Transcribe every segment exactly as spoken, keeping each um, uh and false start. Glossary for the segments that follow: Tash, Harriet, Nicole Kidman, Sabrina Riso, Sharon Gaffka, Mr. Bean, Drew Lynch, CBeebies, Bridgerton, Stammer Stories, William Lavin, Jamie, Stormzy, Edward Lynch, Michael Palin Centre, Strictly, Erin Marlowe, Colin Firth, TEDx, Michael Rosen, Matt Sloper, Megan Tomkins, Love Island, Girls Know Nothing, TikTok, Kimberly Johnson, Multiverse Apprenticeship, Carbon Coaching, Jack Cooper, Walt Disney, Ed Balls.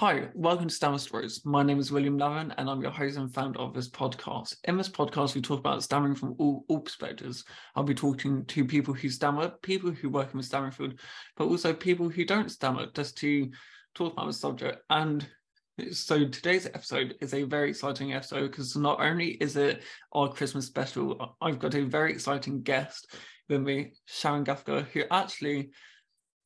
Hi, welcome to Stammer Stories. My name is William Lavin and I'm your host and founder of this podcast. In this podcast, we talk about stammering from all, all perspectives. I'll be talking to people who stammer, people who work in the stammering field, but also people who don't stammer, just to talk about the subject. And so today's episode is a very exciting episode because not only is it our Christmas special, I've got a very exciting guest with me, Sharon Gaffka, who actually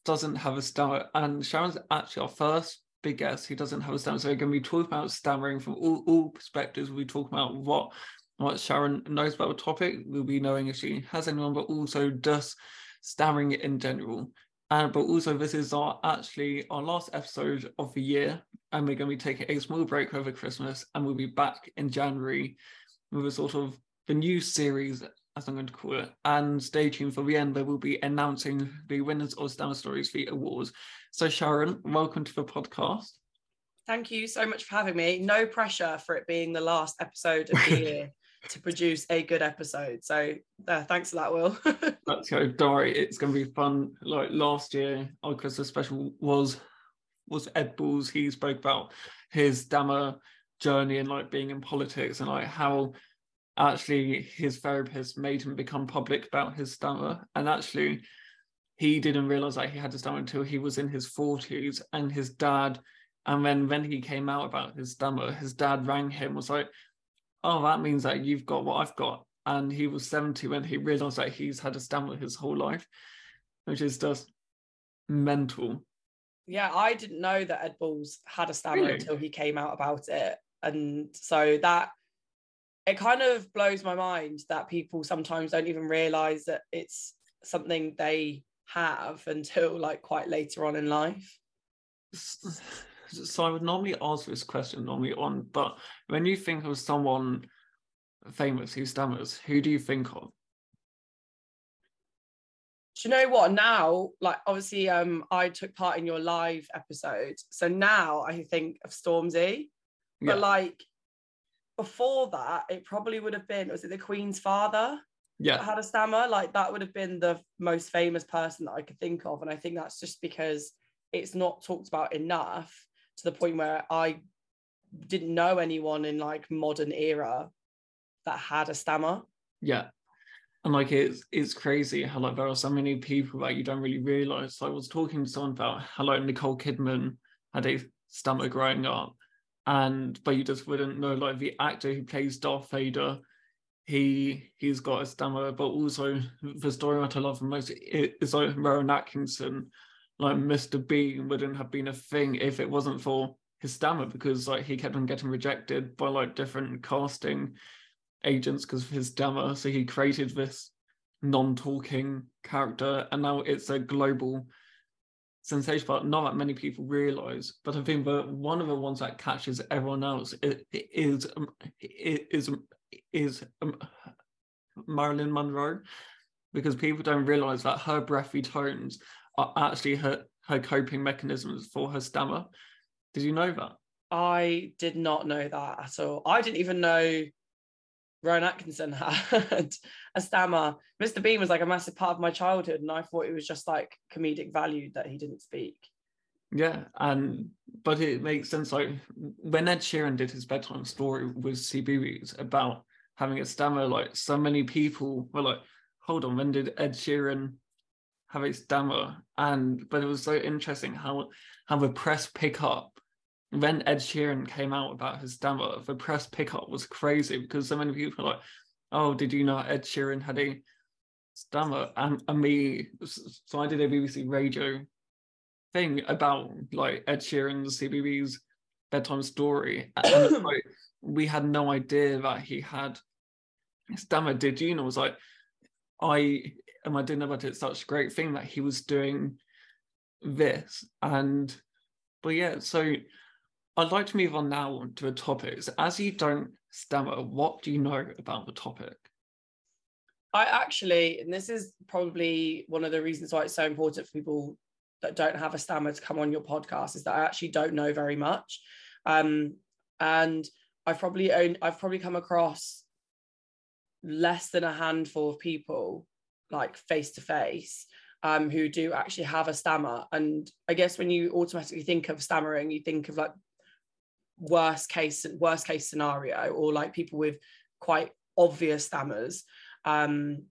doesn't have a stammer. And Sharon's actually our first big guest who doesn't have a stammer. So again, we talk about stammering from all, all perspectives. We talk about what, what Sharon knows about the topic. We'll be knowing if she has anyone, but also just stammering in general. And but also this is our actually our last episode of the year. And we're going to be taking a small break over Christmas. And we'll be back in January with a sort of the new series, as I'm going to call it. And stay tuned for the end, where we'll be announcing the winners of Stammer Stories the awards. So Sharon, welcome to the podcast. Thank you so much for having me. No pressure for it being the last episode of the year to produce a good episode. So uh, thanks for that, Will. Let's go. Don't worry, it's going to be fun. Like last year, our Christmas special was was Ed Balls. He spoke about his Stammer journey and like being in politics and like how actually his therapist made him become public about his stammer, and actually he didn't realize that he had a stammer until he was in his forties, and his dad, and then when he came out about his stammer, his dad rang him, was like, oh, that means that you've got what I've got. And he was seventy when he realized that he's had a stammer his whole life, which is just mental. Yeah, I didn't know that Ed Balls had a stammer really? Until he came out about it. And so that it kind of blows my mind that people sometimes don't even realise that it's something they have until like quite later on in life. So I would normally ask this question normally on, but when you think of someone famous who stammers, who do you think of? Do you know what? Now, like obviously um, I took part in your live episode. So now I think of Stormzy, but yeah. like, before that, it probably would have been, was it the Queen's father? Yeah. That had a stammer. Like that would have been the most famous person that I could think of. And I think that's just because it's not talked about enough, to the point where I didn't know anyone in like modern era that had a stammer. Yeah. And like it's it's crazy how like there are so many people that you don't really realise. So I was talking to someone about how like Nicole Kidman had a stammer growing up. And but you just wouldn't know, like the actor who plays Darth Vader, he he's got a stammer. But also the story that I love the most is like Rowan Atkinson, like Mister Bean wouldn't have been a thing if it wasn't for his stammer, because like he kept on getting rejected by like different casting agents because of his stammer. So he created this non-talking character, and now it's a global sensation, but not that many people realise. But I think that one of the ones that catches everyone else is is is, is um, Marilyn Monroe, because people don't realise that her breathy tones are actually her, her coping mechanisms for her stammer. Did you know that? I did not know that at all. I didn't even know Rowan Atkinson had a stammer. Mister Bean was like a massive part of my childhood, and I thought it was just like comedic value that he didn't speak. Yeah, and but it makes sense. Like when Ed Sheeran did his bedtime story with CBeebies about having a stammer, like so many people were like, hold on, when did Ed Sheeran have a stammer? And but it was so interesting how how the press pick up when Ed Sheeran came out about his stammer. The press pickup was crazy because so many people were like, oh, did you know Ed Sheeran had a stammer? And, and me, so I did a B B C radio thing about like Ed Sheeran's CBeebies bedtime story. And like, we had no idea that he had stammer. Did you know? It was like, I, and I didn't know about it. It's such a great thing that he was doing this. And, but yeah, so I'd like to move on now to the topics. As you don't stammer, what do you know about the topic? I actually, and this is probably one of the reasons why it's so important for people that don't have a stammer to come on your podcast, is that I actually don't know very much. Um, and I've probably owned, I've probably come across less than a handful of people like face to face. um, who do actually have a stammer. And I guess when you automatically think of stammering, you think of like worst case, worst case scenario, or like people with quite obvious stammers. Um,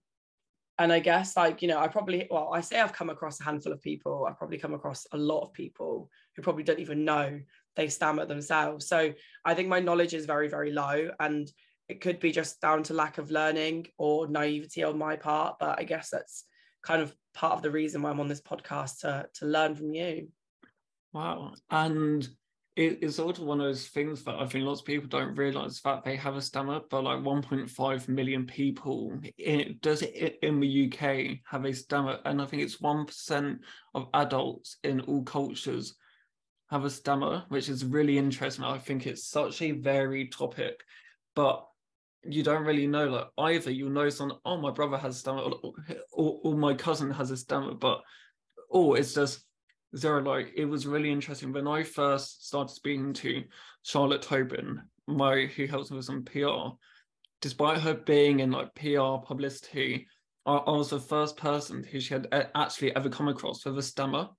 and I guess like, you know, I probably, well, I say I've come across a handful of people. I've probably come across a lot of people who probably don't even know they stammer themselves. So I think my knowledge is very, very low, and it could be just down to lack of learning or naivety on my part. But I guess that's kind of part of the reason why I'm on this podcast, to, to learn from you. Wow. And it, it's sort of one of those things that I think lots of people don't realise that they have a stammer, but like one point five million people in, does it in the U K have a stammer. And I think it's one percent of adults in all cultures have a stammer, which is really interesting. I think it's such a varied topic, but you don't really know, like, either you'll know someone, oh, my brother has a stammer, or, or, or my cousin has a stammer, but, or it's just zero. Like, it was really interesting. When I first started speaking to Charlotte Tobin, my, who helps me with some P R, despite her being in, like, P R publicity, I, I was the first person who she had actually ever come across with a stammer,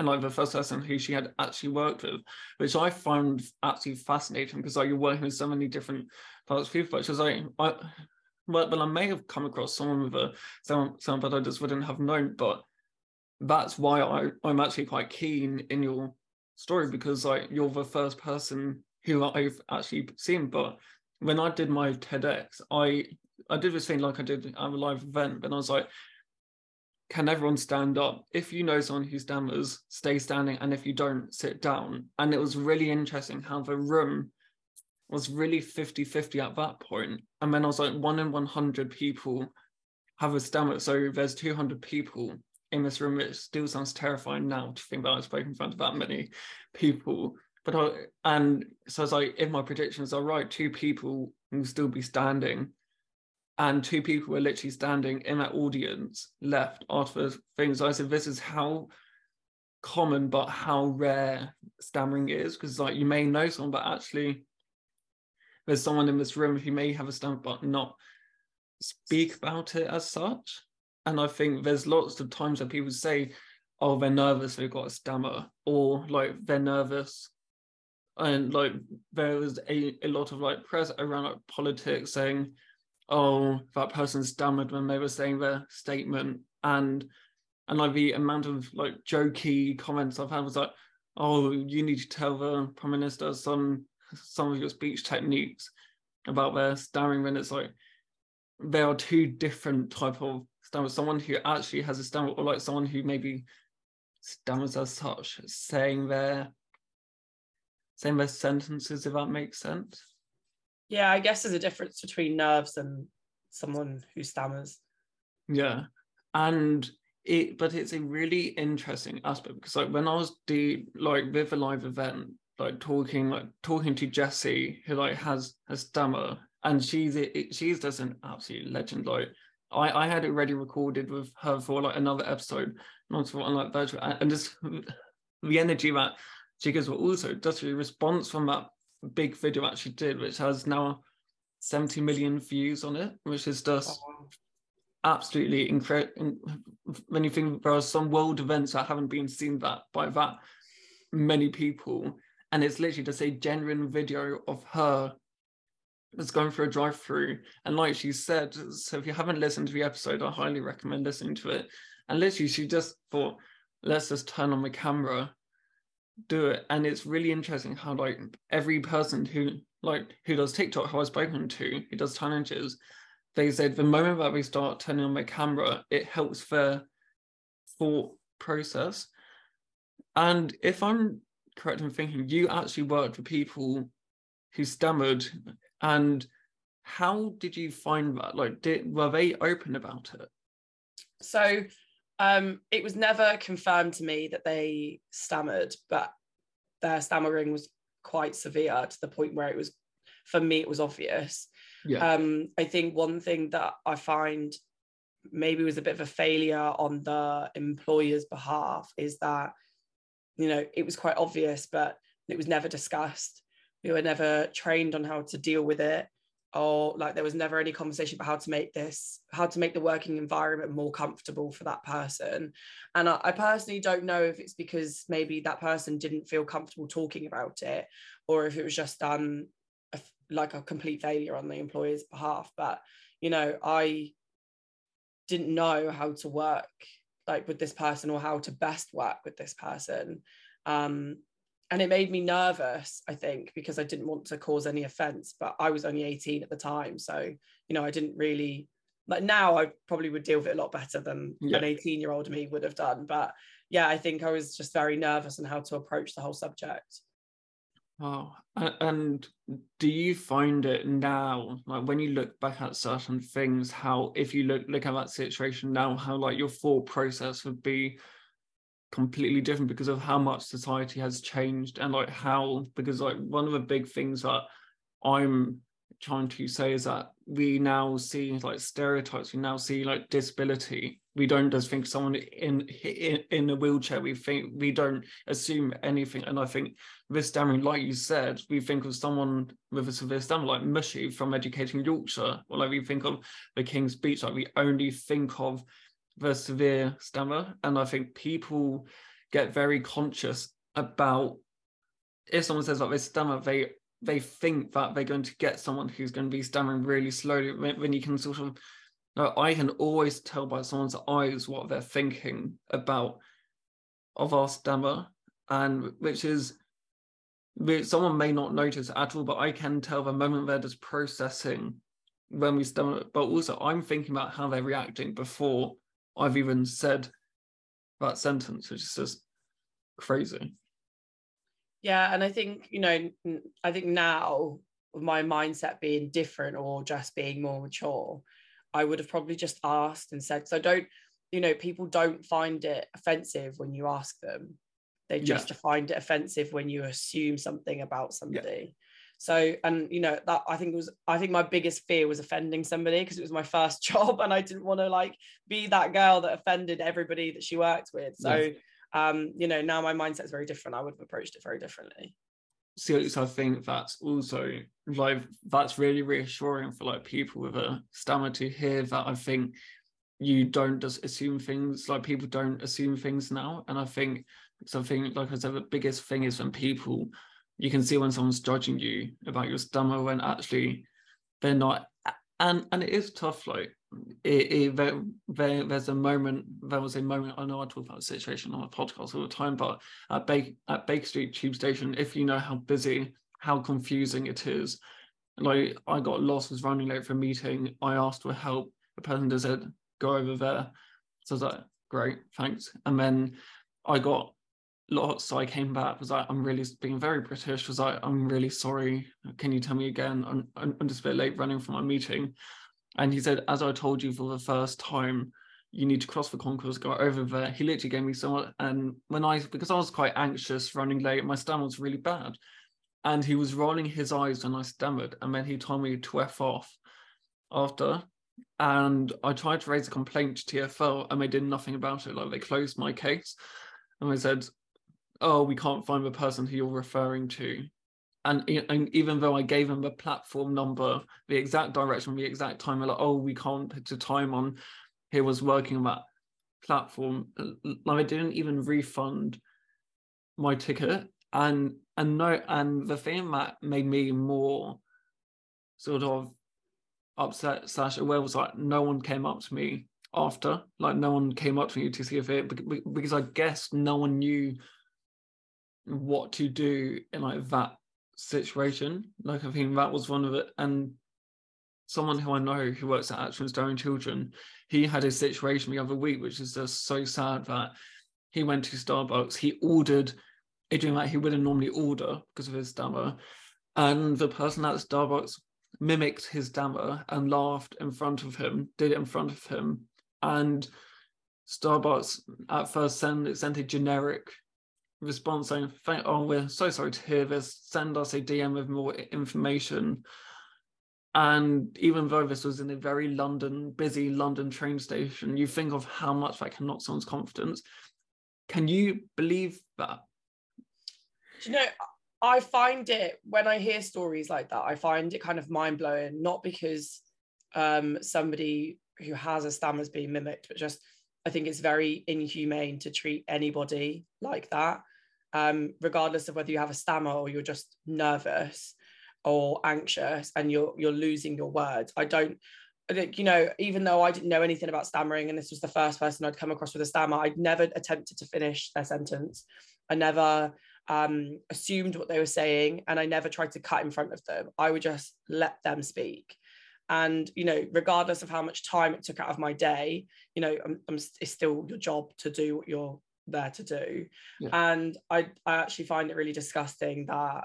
and like the first person who she had actually worked with, which I found absolutely fascinating, because like you're working with so many different parts of people. But she was like, I, well, but I may have come across someone with a someone, someone that I just wouldn't have known. But that's why I, I'm actually quite keen in your story, because like you're the first person who I've actually seen. But when I did my TEDx, I, I did this thing like I did at a live event, and I was like, can everyone stand up? If you know someone who stammers, stay standing, and if you don't, sit down. And it was really interesting how the room was really fifty fifty at that point. And then I was like, one in one hundred people have a stammer. So there's two hundred people in this room, which still sounds terrifying now to think that I spoke in front of that many people. But I, and so I was like, if my predictions are right, two people will still be standing. And two people were literally standing in that audience, left after things. So I said, this is how common, but how rare stammering is. Because like you may know someone, but actually there's someone in this room who may have a stammer, but not speak about it as such. And I think there's lots of times that people say, oh, they're nervous, they've got a stammer, or like they're nervous. And like there was a, a lot of like press around like politics saying, oh, that person stammered when they were saying their statement, and and like the amount of like jokey comments I've had was like, oh, you need to tell the Prime Minister some some of your speech techniques about their stammering, when it's like there are two different type of stammers, someone who actually has a stammer, or like someone who maybe stammers as such, saying their saying their sentences, if that makes sense. Yeah, I guess there's a difference between nerves and someone who stammers. Yeah, and it, but it's a really interesting aspect, because like when I was the like with a live event, like talking like talking to Jessie, who like has a stammer, and she's it, she's just an absolute legend. Like I, I had it already recorded with her for like another episode, not for one like virtual, and just the energy that she gives, but also just the response from that big video actually did, which has now seventy million views on it, which is just absolutely incredible. When you think there are some world events that haven't been seen that by that many people, and it's literally just a genuine video of her that's going for a drive-through. And like she said, so if you haven't listened to the episode, I highly recommend listening to it. And literally she just thought, let's just turn on the camera, do it. And it's really interesting how like every person who like who does TikTok, who I've spoken to, who does challenges, they said the moment that we start turning on the camera, it helps their thought process. And if I'm correct in thinking, you actually worked with people who stammered, and how did you find that? Like, did were they open about it? So Um, it was never confirmed to me that they stammered, but their stammering was quite severe to the point where it was, for me, it was obvious. Yeah. Um, I think one thing that I find maybe was a bit of a failure on the employer's behalf is that, you know, it was quite obvious, but it was never discussed. We were never trained on how to deal with it. oh, like there was never any conversation about how to make this, how to make the working environment more comfortable for that person. And I, I personally don't know if it's because maybe that person didn't feel comfortable talking about it, or if it was just done um, like a complete failure on the employer's behalf. But, you know, I didn't know how to work like with this person, or how to best work with this person. Um, And it made me nervous, I think, because I didn't want to cause any offense, but I was only eighteen at the time. So, you know, I didn't really, like now I probably would deal with it a lot better than yeah. an eighteen year old me would have done. But yeah, I think I was just very nervous on how to approach the whole subject. Oh, and do you find it now, like when you look back at certain things, how, if you look, look at that situation now, how like your thought process would be completely different because of how much society has changed? And like how, because like one of the big things that I'm trying to say is that we now see like stereotypes, we now see like disability, we don't just think someone in in, in a wheelchair, we think, we don't assume anything. And I think this stammering, like you said, we think of someone with a severe stammer like Mushy from Educating Yorkshire, or like we think of the King's Speech, like we only think of the severe stammer. And I think people get very conscious about, if someone says that they stammer, they they think that they're going to get someone who's going to be stammering really slowly, when, when you can sort of, like, I can always tell by someone's eyes what they're thinking about of our stammer, and which is, someone may not notice at all, but I can tell the moment they're just processing when we stammer. But also I'm thinking about how they're reacting before I've even said that sentence, which is just crazy. Yeah, and I think, you know, I think now with my mindset being different or just being more mature, I would have probably just asked and said, so don't, you know, people don't find it offensive when you ask them. They just yeah. find it offensive when you assume something about somebody. Yeah. So, and you know, that I think was, I think my biggest fear was offending somebody, because it was my first job and I didn't want to like be that girl that offended everybody that she worked with. So, yes. um, you know, now my mindset's very different. I would have approached it very differently. So, so I think that's also like, that's really reassuring for like people with a stammer to hear that. I think you don't just assume things, like people don't assume things now. And I think, so I think, like I said, the biggest thing is when people, you can see when someone's judging you about your stammer when actually they're not. And and it is tough, like, it, it, there, there, there's a moment, there was a moment, I know I talk about the situation on a podcast all the time, but at, ba- at Baker Street Tube Station, if you know how busy, how confusing it is, like, I got lost, was running late for a meeting, I asked for help, the person just said, go over there. So I was like, great, thanks. And then I got lots, so I came back, was like, I'm really being very British, was like, I'm really sorry, can you tell me again, I'm, I'm just a bit late running for my meeting. And he said, as I told you for the first time, you need to cross the concourse, go over there. He literally gave me someone, and when I, because I was quite anxious running late, my stammer was really bad, and he was rolling his eyes when I stammered, and then he told me to F off after. And I tried to raise a complaint to T F L and they did nothing about it, like they closed my case and they said, oh, we can't find the person who you're referring to. And, and even though I gave them the platform number, the exact direction, the exact time, they're like, oh, we can't put the time on who was working on that platform. Like, I didn't even refund my ticket. And and no, and the thing that made me more sort of upset slash aware was like, no one came up to me after. Like, no one came up to me to see if it, because I guess no one knew what to do in like that situation. Like, I think that was one of it. And someone who I know who works at Action Starring Children, he had a situation the other week which is just so sad, that he went to Starbucks, he ordered a drink that he wouldn't normally order because of his stammer, and the person at Starbucks mimicked his stammer and laughed in front of him, did it in front of him, and Starbucks at first sent, sent a generic response saying, oh, we're so sorry to hear this, send us a D M with more information. And even though this was in a very London, busy London train station, you think of how much that can knock someone's confidence. Can you believe that? Do you know, I find it, when I hear stories like that, I find it kind of mind-blowing, not because um, somebody who has a stammer is being mimicked, but just I think it's very inhumane to treat anybody like that, um, regardless of whether you have a stammer or you're just nervous or anxious and you're you're losing your words. I don't, you know, even though I didn't know anything about stammering and this was the first person I'd come across with a stammer, I'd never attempted to finish their sentence. I never... Um, assumed what they were saying, and I never tried to cut in front of them. I would just let them speak, and you know, regardless of how much time it took out of my day, you know, I'm, I'm, it's still your job to do what you're there to do. Yeah. And I, I actually find it really disgusting that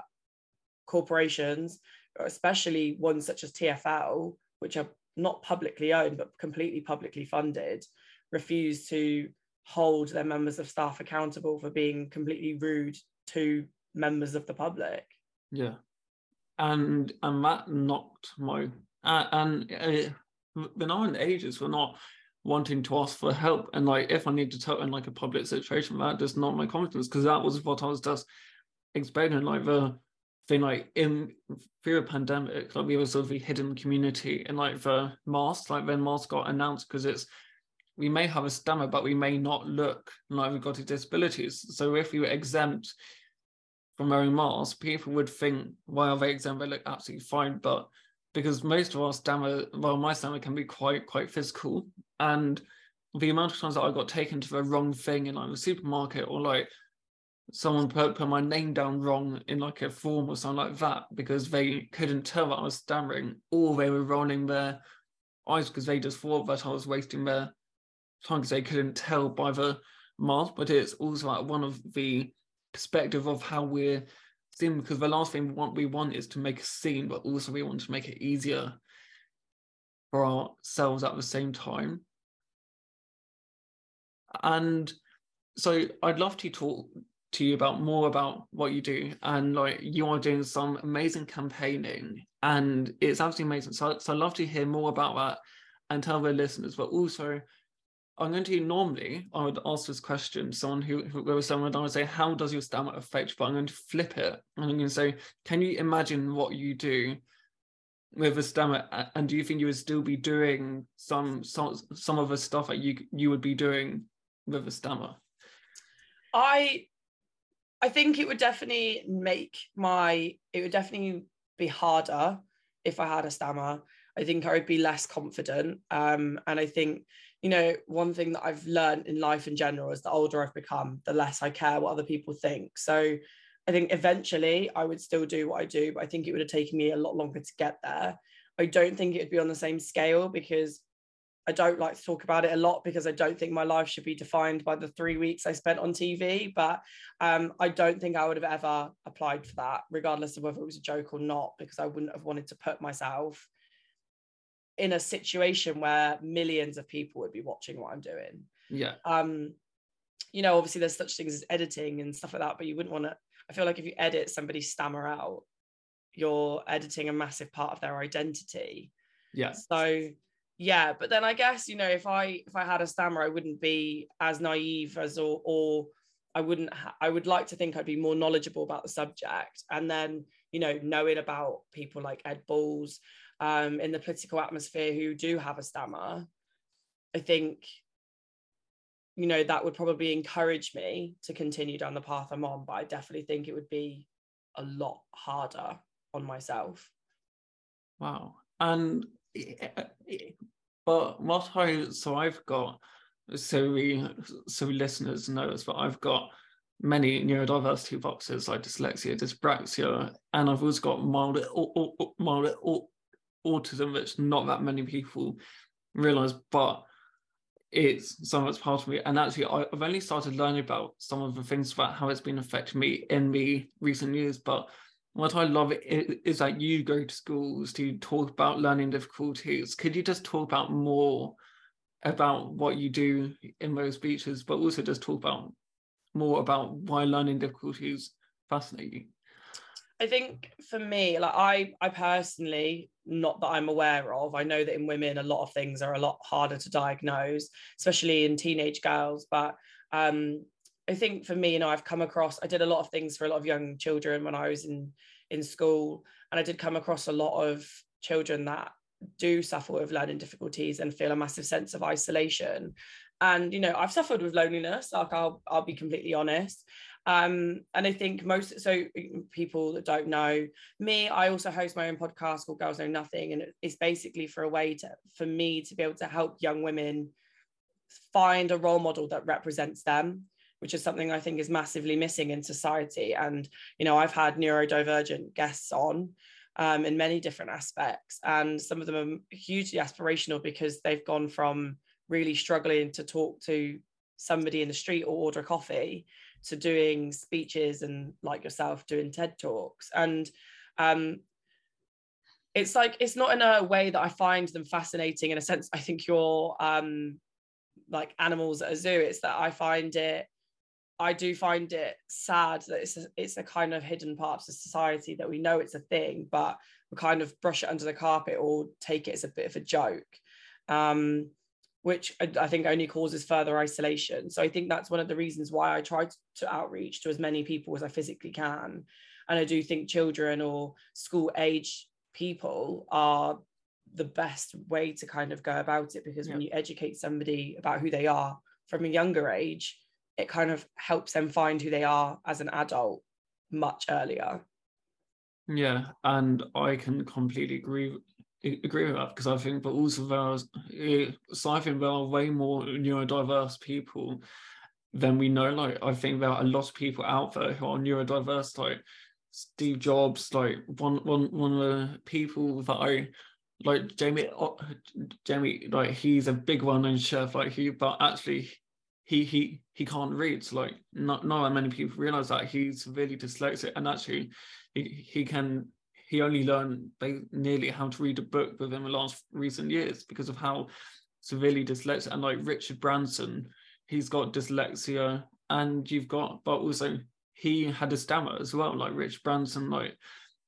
corporations, especially ones such as T F L, which are not publicly owned but completely publicly funded, refuse to hold their members of staff accountable for being completely rude to members of the public. Yeah, and and that knocked my uh, and uh, when I was in ages for not wanting to ask for help, and like if I need to tell in like a public situation, that just knocked my confidence, because that was what I was just expecting. Like the thing, like in fear of pandemic, like we were sort of a hidden community, and like the masks, like when masks got announced, because it's we may have a stammer, but we may not look like we've got disabilities. So if we were exempt from wearing masks, people would think, why are they exempt? They look absolutely fine. But because most of our stammer, well, my stammer can be quite, quite physical. And the amount of times that I got taken to the wrong thing in like the supermarket, or like someone put, put my name down wrong in like a form or something like that, because they couldn't tell that I was stammering, or they were rolling their eyes because they just thought that I was wasting their time because they couldn't tell by the mask. But it's also like one of the perspective of how we're seen, because the last thing we want, we want is to make a scene, but also we want to make it easier for ourselves at the same time. And so I'd love to talk to you about more about what you do, and like you are doing some amazing campaigning, and it's absolutely amazing. So, so I'd love to hear more about that and tell the listeners, but also I'm going to normally, I would ask this question, someone who, who was someone, I would say, how does your stammer affect you? But I'm going to flip it. And I'm going to say, can you imagine what you do with a stammer? And do you think you would still be doing some some, some of the stuff that you you would be doing with a stammer? I I think it would definitely make my, it would definitely be harder if I had a stammer. I think I would be less confident. Um, and I think, you know, one thing that I've learned in life in general is the older I've become, the less I care what other people think. So I think eventually I would still do what I do, but I think it would have taken me a lot longer to get there. I don't think it would be on the same scale, because I don't like to talk about it a lot, because I don't think my life should be defined by the three weeks I spent on T V. But um, I don't think I would have ever applied for that, regardless of whether it was a joke or not, because I wouldn't have wanted to put myself in a situation where millions of people would be watching what I'm doing. Yeah. Um, you know, obviously there's such things as editing and stuff like that, but you wouldn't want to, I feel like if you edit somebody stammer out, you're editing a massive part of their identity. Yeah. So yeah, but then I guess, you know, if I if I had a stammer, I wouldn't be as naive as, or, or I wouldn't, ha- I would like to think I'd be more knowledgeable about the subject. And then, you know, knowing about people like Ed Balls, Um, in the political atmosphere, who do have a stammer, I think, you know, that would probably encourage me to continue down the path I'm on, but I definitely think it would be a lot harder on myself. Wow. And, but what I, so I've got, so we, so listeners know this, but I've got many neurodiversity boxes, like dyslexia, dyspraxia, and I've also got mild, mild, mild autism, which not that many people realise, but it's so much part of me. And actually, I've only started learning about some of the things about how it's been affecting me in the recent years. But what I love is that you go to schools to talk about learning difficulties. Could you just talk about more about what you do in those speeches, but also just talk about more about why learning difficulties fascinate you? I think for me, like I, I personally, not that I'm aware of, I know that in women, a lot of things are a lot harder to diagnose, especially in teenage girls. But um, I think for me, you know, I've come across, I did a lot of things for a lot of young children when I was in, in school, and I did come across a lot of children that do suffer with learning difficulties and feel a massive sense of isolation. And, you know, I've suffered with loneliness, like I'll, I'll be completely honest. Um, and I think most, so people that don't know me, I also host my own podcast called Girls Know Nothing. And it's basically for a way to, for me to be able to help young women find a role model that represents them, which is something I think is massively missing in society. And, you know, I've had neurodivergent guests on um, in many different aspects. And some of them are hugely aspirational because they've gone from really struggling to talk to somebody in the street or order a coffee to doing speeches and, like yourself, doing TED Talks. And um, it's like, it's not in a way that I find them fascinating. In a sense, I think you're um, like animals at a zoo. It's that I find it, I do find it sad that it's a, it's a kind of hidden part of society that we know it's a thing, but we kind of brush it under the carpet or take it as a bit of a joke, um, which I, I think only causes further isolation. So I think that's one of the reasons why I try to, to outreach to as many people as I physically can. And I do think children or school age people are the best way to kind of go about it, because yeah. when you educate somebody about who they are from a younger age, it kind of helps them find who they are as an adult much earlier. Yeah, and I can completely agree agree with that, because I think, but also there's, so I think there are way more neurodiverse people than we know. Like, I think there are a lot of people out there who are neurodiverse, like Steve Jobs, like one one one of the people that I like, Jamie Jamie, like he's a big one and chef, like he, but actually. He he he can't read. So like not not that many people realise that he's really dyslexic, and actually he, he can he only learned nearly how to read a book within the last recent years because of how severely dyslexic. And like Richard Branson, he's got dyslexia, and you've got, but also he had a stammer as well. Like Richard Branson, like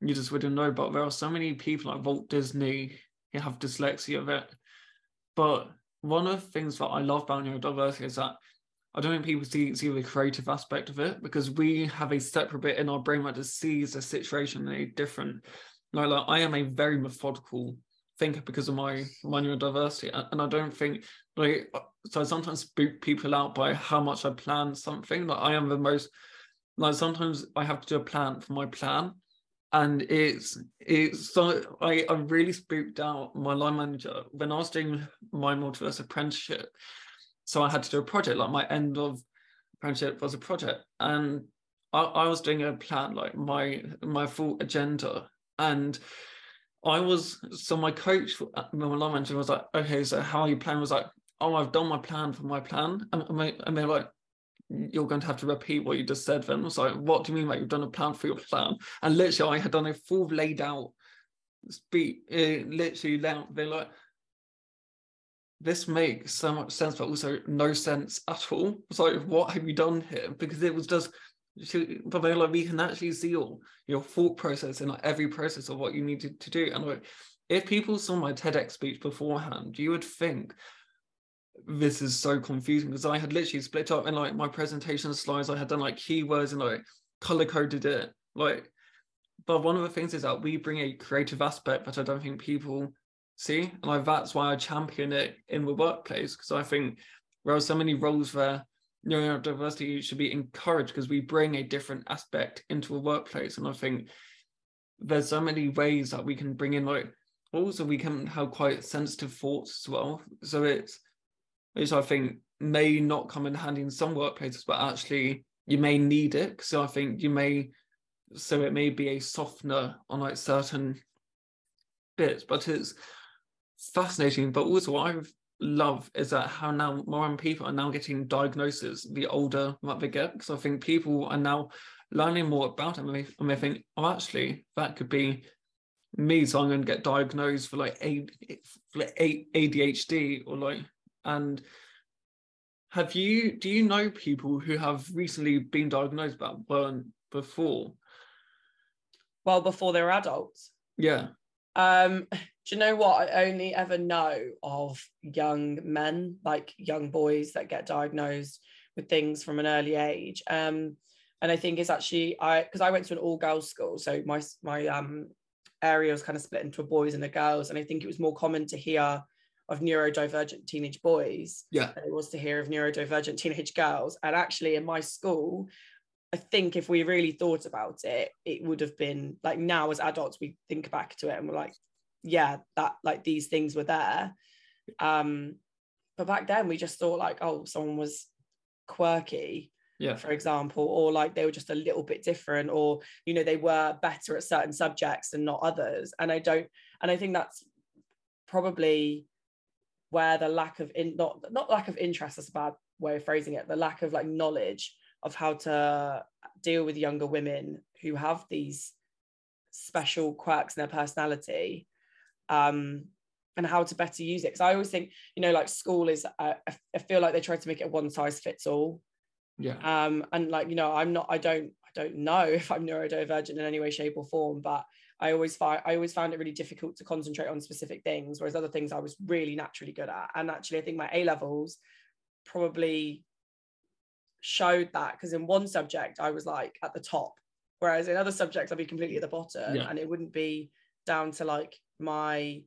you just wouldn't know. But there are so many people like Walt Disney who have dyslexia that, but one of the things that I love about neurodiversity is that I don't think people see, see the creative aspect of it, because we have a separate bit in our brain that just sees a situation in a different, like, like I am a very methodical thinker because of my, my neurodiversity. And I don't think, like, so I sometimes spook people out by how much I plan something. Like I am the most, like sometimes I have to do a plan for my plan. And it's, it's so, I, I really spooked out my line manager when I was doing my Multiverse Apprenticeship. So I had to do a project, like my end of apprenticeship was a project. And I, I was doing a plan, like my, my full agenda. And I was, so my coach, my line manager was like, okay, so how are you planning? I was like, oh, I've done my plan for my plan. And, and, they, and they're like, you're going to have to repeat what you just said then. I was like, what do you mean, mate? You've done a plan for your plan? And literally, I had done a full laid out speech, uh, literally laid out. They're like, this makes so much sense, but also no sense at all. It's like, what have you done here? Because it was just, but they're like, we can actually see all your thought process and like every process of what you needed to do. And like, if people saw my TEDx speech beforehand, you would think, this is so confusing, because I had literally split up in like my presentation slides. I had done like keywords and like color coded it. Like, but one of the things is that we bring a creative aspect that I don't think people see. And like, that's why I champion it in the workplace, because I think there are so many roles where neurodiversity should be encouraged, because we bring a different aspect into a workplace. And I think there's so many ways that we can bring in, like, also we can have quite sensitive thoughts as well. So it's, which I think may not come in handy in some workplaces, but actually you may need it. So I think you may, so it may be a softener on like certain bits, but it's fascinating. But also what I love is that how now more and people are now getting diagnoses the older that they get, because I think people are now learning more about it, and they, and they think, oh, actually that could be me. So I'm going to get diagnosed for like A D H D or like. And have you, do you know people who have recently been diagnosed but weren't before? Well, before they were adults? Yeah. Um, do you know what? I only ever know of young men, like young boys that get diagnosed with things from an early age. Um, and I think it's actually, I because I went to an all-girls school, so my my um, area was kind of split into a boys and a girls, and I think it was more common to hear of neurodivergent teenage boys yeah. than it was to hear of neurodivergent teenage girls. And actually in my school, I think if we really thought about it, it would have been like, now as adults, we think back to it and we're like, yeah, that like these things were there. Um, but back then we just thought like, oh, someone was quirky, yeah. for example, or like they were just a little bit different, or, you know, they were better at certain subjects and not others. And I don't, and I think that's probably where the lack of, in, not, not lack of interest is a bad way of phrasing it, the lack of like knowledge of how to deal with younger women who have these special quirks in their personality, um, and how to better use it. Because I always think, you know, like school is, uh, I feel like they try to make it one size fits all. Yeah. Um, and like, you know, I'm not, I don't, I don't know if I'm neurodivergent in any way, shape or form, but I always find I always found it really difficult to concentrate on specific things, whereas other things I was really naturally good at. And actually, I think my A levels probably showed that, because in one subject I was like at the top, whereas in other subjects I'd be completely at the bottom, yeah. and it wouldn't be down to like my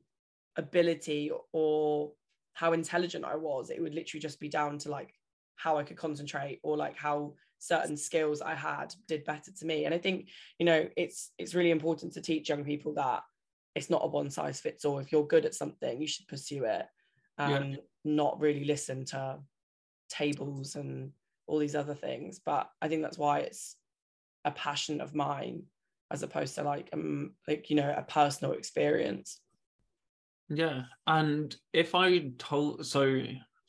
ability or how intelligent I was. It would literally just be down to like how I could concentrate, or like how certain skills I had did better to me. And I think, you know, it's it's really important to teach young people that it's not a one size fits all. If you're good at something, you should pursue it, and yeah. not really listen to tables and all these other things. But I think that's why it's a passion of mine, as opposed to like um like, you know, a personal experience. Yeah. And if I told, so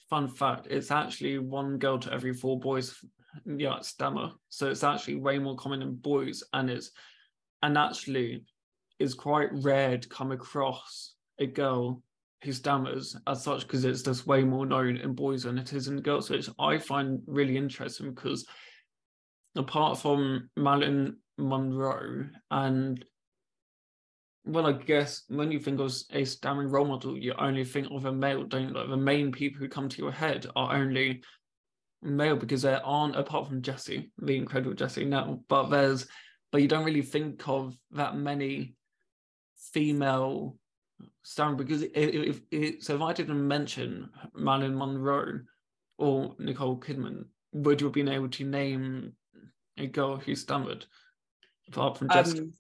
fun fact, it's actually one girl to every four boys. Yeah, stammer. So it's actually way more common in boys, and it's and actually is quite rare to come across a girl who stammers as such, because it's just way more known in boys than it is in girls, which I find really interesting, because apart from Marilyn Monroe, and well, I guess when you think of a stammering role model, you only think of a male, don't you? Like the main people who come to your head are only male, because there aren't, apart from Jessie, the incredible Jessie now, but there's but you don't really think of that many female stammering, because it, it, it, it, so if I didn't mention Marilyn Monroe or Nicole Kidman, would you have been able to name a girl who stammered apart from Jessie? Um,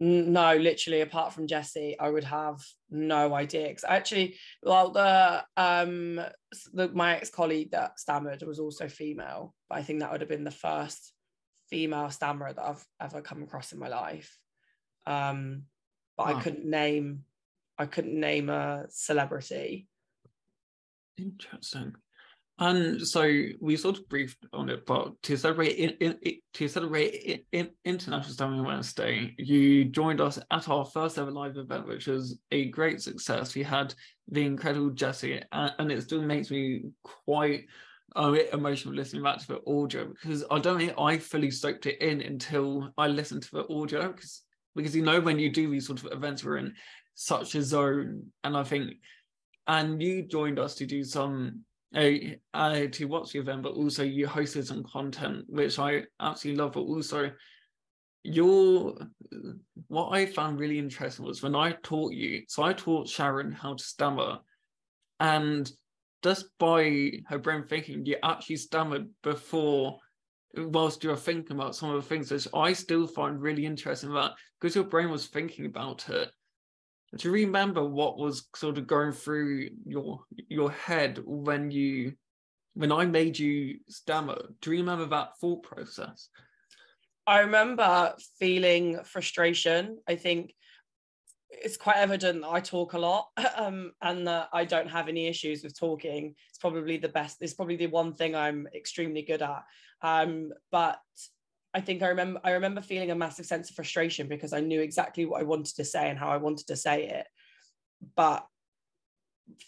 no, literally apart from Jessie, I would have no idea, because actually, well, the um the, my ex-colleague that stammered was also female, but I think that would have been the first female stammerer that I've ever come across in my life. Um but wow. I couldn't name I couldn't name a celebrity. Interesting. And so we sort of briefed on it, but to celebrate in, in, in, to celebrate in, in International Stammering Wednesday, you joined us at our first ever live event, which was a great success. We had the incredible Jessie, and, and it still makes me quite a bit emotional listening back to the audio, because I don't think I fully soaked it in until I listened to the audio, because because you know, when you do these sort of events, we're in such a zone, and I think, and you joined us to do some. Uh, uh, to watch the event, but also you hosted some content, which I absolutely love. But also, your what I found really interesting was when I taught you. So I taught Sharon how to stammer, and just by her brain thinking, you actually stammered before, whilst you were thinking about some of the things, which I still find really interesting. That because your brain was thinking about it. To remember what was sort of going through your your head when you when I made you stammer, do you remember that thought process? I remember feeling frustration. I think it's quite evident that I talk a lot, um, and that I don't have any issues with talking. It's probably the best. It's probably the one thing I'm extremely good at. Um, but I think I remember I remember feeling a massive sense of frustration, because I knew exactly what I wanted to say and how I wanted to say it, but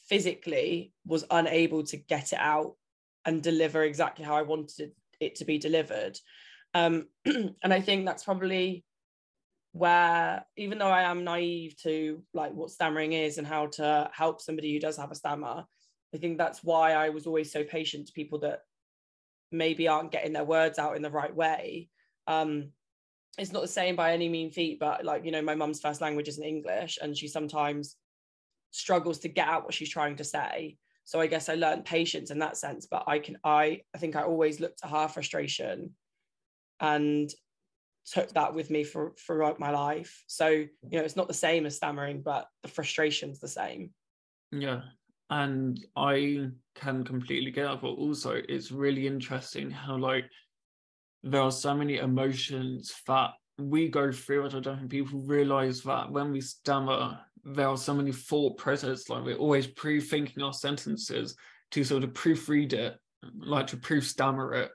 physically was unable to get it out and deliver exactly how I wanted it to be delivered. Um, and I think that's probably where, even though I am naive to like what stammering is and how to help somebody who does have a stammer, I think that's why I was always so patient to people that maybe aren't getting their words out in the right way. Um, it's not the same by any mean feat, but like, you know, my mum's first language isn't English, and she sometimes struggles to get out what she's trying to say. So I guess I learned patience in that sense, but I can, I, I think I always looked at her frustration and took that with me for, throughout my life. So, you know, it's not the same as stammering, but the frustration's the same. Yeah. And I can completely get that, but also it's really interesting how, like, there are so many emotions that we go through, and I don't think people realise that when we stammer, there are so many thought processes, like we're always pre-thinking our sentences to sort of proofread it, like to proof-stammer it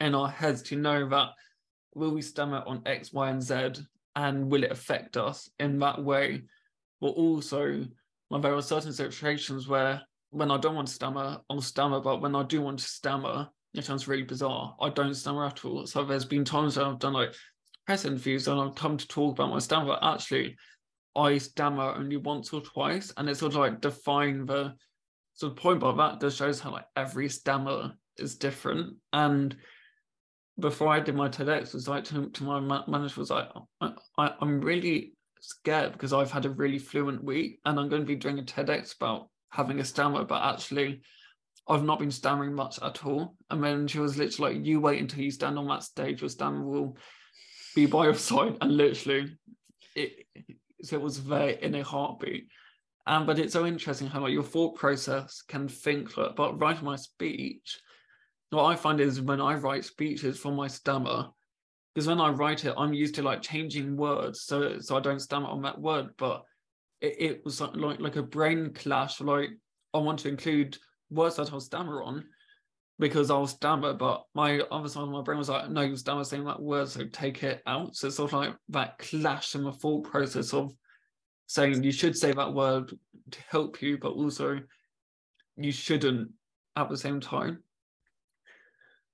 in our heads to know that will we stammer on X, Y, and Z, and will it affect us in that way? But also, like, there are certain situations where when I don't want to stammer, I'll stammer, but when I do want to stammer, it sounds really bizarre, I don't stammer at all. So there's been times that I've done, like, press interviews and I've come to talk about my stammer, but actually I stammer only once or twice, and it's sort of like define the sort of point by that just shows how, like, every stammer is different. And before I did my TEDx, was like to, to my manager was like, I, I, I'm really scared because I've had a really fluent week and I'm going to be doing a TEDx about having a stammer, but actually I've not been stammering much at all. And then she was literally like, you wait until you stand on that stage, your stammer will be by your side. And literally it, so it was there in a heartbeat. Um, but it's so interesting how, like, your thought process can think, like, but writing my speech, what I find is when I write speeches for my stammer, because when I write it, I'm used to, like, changing words, so so I don't stammer on that word. But it, it was like like a brain clash. Like, I want to include words that I'll stammer on because I'll stammer, but my other side of my brain was like, no, you stammer saying that word, so take it out. So it's sort of like that clash in the thought process of saying you should say that word to help you, but also you shouldn't at the same time.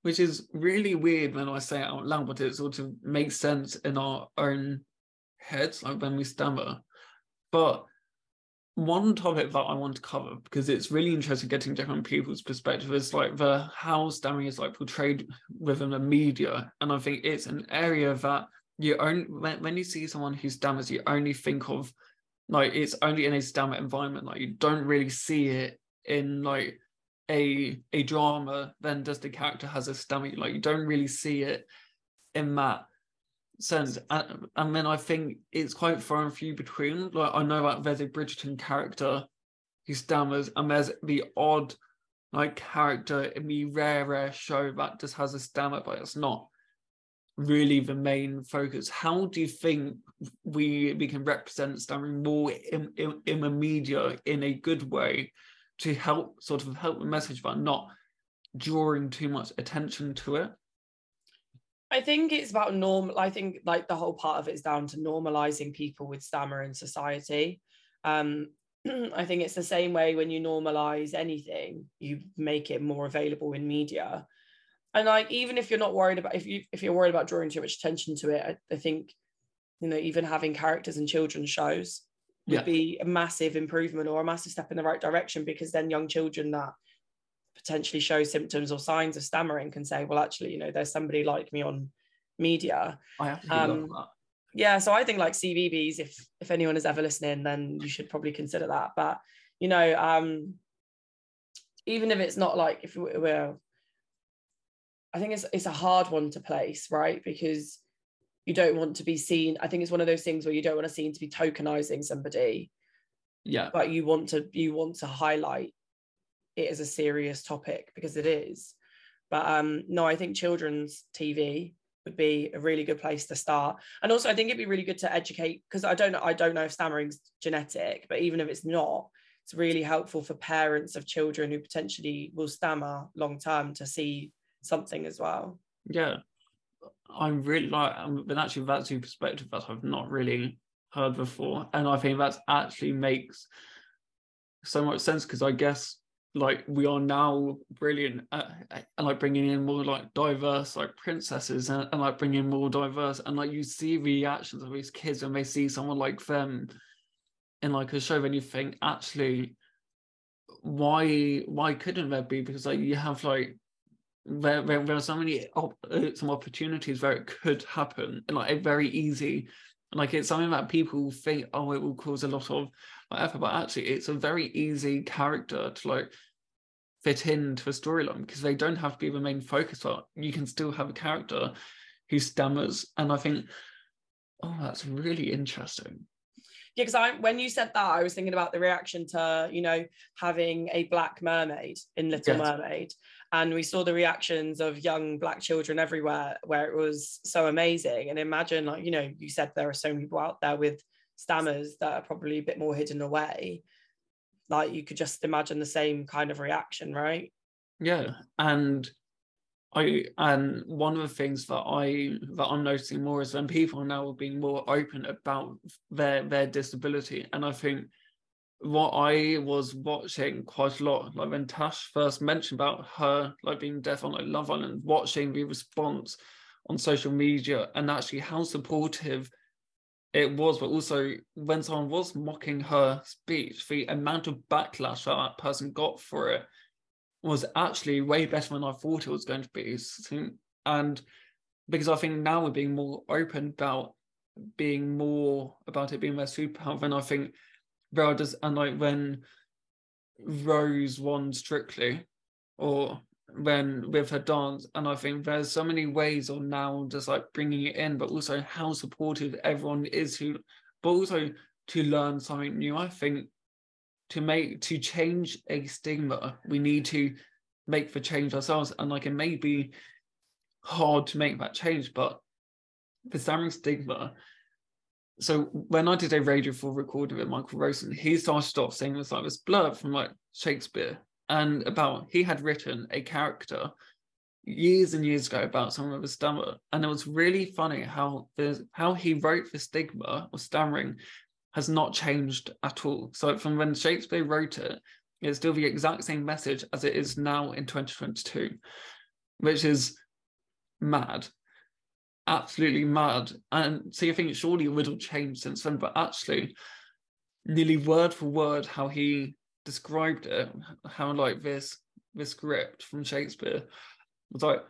Which is really weird when I say it out loud, but it sort of makes sense in our own heads, like when we stammer. But one topic that I want to cover, because it's really interesting getting different people's perspective, is like the how stammering is like portrayed within the media. And I think it's an area that you only, when, when you see someone who stammers, you only think of, like, it's only in a stammer environment. Like, you don't really see it in, like, a a drama, then just the character has a stammer. Like, you don't really see it in that sense. And, and then I think it's quite far and few between. Like, I know that there's a Bridgerton character who stammers, and there's the odd, like, character in the rare, rare show that just has a stammer, but it's not really the main focus. How do you think we, we can represent stammering more in, in, in the media in a good way, to help sort of help the message, but not drawing too much attention to it? I think it's about normal. I think, like, the whole part of it is down to normalizing people with stammer in society. Um, I think it's the same way when you normalize anything, you make it more available in media. And, like, even if you're not worried about, if you if you're worried about drawing too much attention to it, I, I think, you know, even having characters in children's shows would yeah. be a massive improvement or a massive step in the right direction, because then young children that potentially show symptoms or signs of stammering can say, well, actually, you know, there's somebody like me on media. I absolutely um, love that. Yeah, so I think, like, CBeebies, if if anyone is ever listening, then you should probably consider that. But, you know, um, even if it's not, like, if we're, I think it's it's a hard one to place, right? Because you don't want to be seen. I think it's one of those things where you don't want to seem to be tokenizing somebody. Yeah. But you want to you want to highlight it as a serious topic, because it is. But um, no, I think children's T V would be a really good place to start. And also, I think it'd be really good to educate, because I don't know, I don't know if stammering's genetic, but even if it's not, it's really helpful for parents of children who potentially will stammer long term to see something as well. Yeah. I'm really like, but actually that's a perspective that I've not really heard before, and I think that actually makes so much sense, because I guess, like, we are now brilliant at, and, like, bringing in more, like, diverse, like, princesses and, and like bringing in more diverse, and, like, you see reactions of these kids when they see someone like them in, like, a show, and you think, actually, why why couldn't there be? Because like you have like there there, there are so many op- some opportunities where it could happen, like very easy. Like it's something that people think, oh, it will cause a lot of effort, but actually it's a very easy character to like fit into a storyline because they don't have to be the main focus. But you can still have a character who stammers, and I think, oh, that's really interesting. Yeah, because I when you said that, I was thinking about the reaction to, you know, having a black mermaid in Little yes. Mermaid. And we saw the reactions of young black children everywhere, where it was so amazing. And imagine, like, you know, you said there are so many people out there with stammers that are probably a bit more hidden away. Like, you could just imagine the same kind of reaction, right? Yeah. And I and one of the things that I that I'm noticing more is when people are now being more open about their their disability. And I think what I was watching quite a lot, like when Tash first mentioned about her like being deaf on like Love Island, watching the response on social media and actually how supportive it was, but also when someone was mocking her speech, the amount of backlash that that person got for it was actually way better than I thought it was going to be. And because I think now we're being more open about being more about it being their superpower, and I think there are just, and like when Rose won Strictly, or when with her dance, and I think there's so many ways of now just like bringing it in, but also how supportive everyone is, who, but also to learn something new. I think to make to change a stigma, we need to make the change ourselves, and like it may be hard to make that change, but the stammering stigma. So when I did a radio for recording with Michael Rosen, he started off saying this like this blurb from like Shakespeare, and about he had written a character years and years ago about someone with a stammer, and it was really funny how the how he wrote the stigma of stammering has not changed at all. So from when Shakespeare wrote it, it's still the exact same message as it is now in twenty twenty-two, which is mad, absolutely mad. And so you think surely it would have changed since then, but actually nearly word for word how he described it, how like this, this script from Shakespeare was like,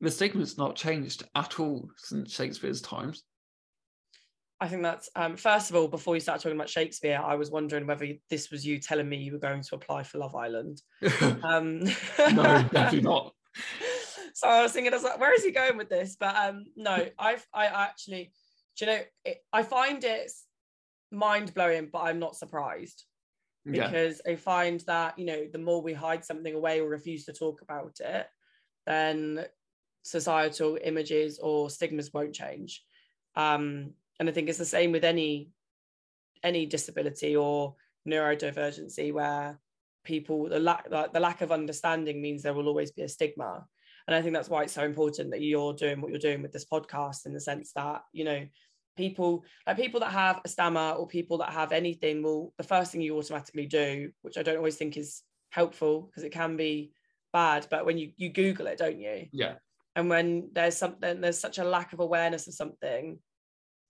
the stigma's not changed at all since Shakespeare's times. I think that's, um, first of all, before you start talking about Shakespeare, I was wondering whether this was you telling me you were going to apply for Love Island. um, no, definitely not. So I was thinking, I was like, where is he going with this? But um, no, I've, I actually, do you know, it, I find it mind-blowing, but I'm not surprised. Yeah. Because I find that, you know, the more we hide something away or refuse to talk about it, then societal images or stigmas won't change. Um, And I think it's the same with any any disability or neurodivergency, where people the lack the lack of understanding means there will always be a stigma. And I think that's why it's so important that you're doing what you're doing with this podcast, in the sense that, you know, people like people that have a stammer or people that have anything will, the first thing you automatically do, which I don't always think is helpful because it can be bad, but when you you Google it, don't you? Yeah. And when there's something there's such a lack of awareness of something.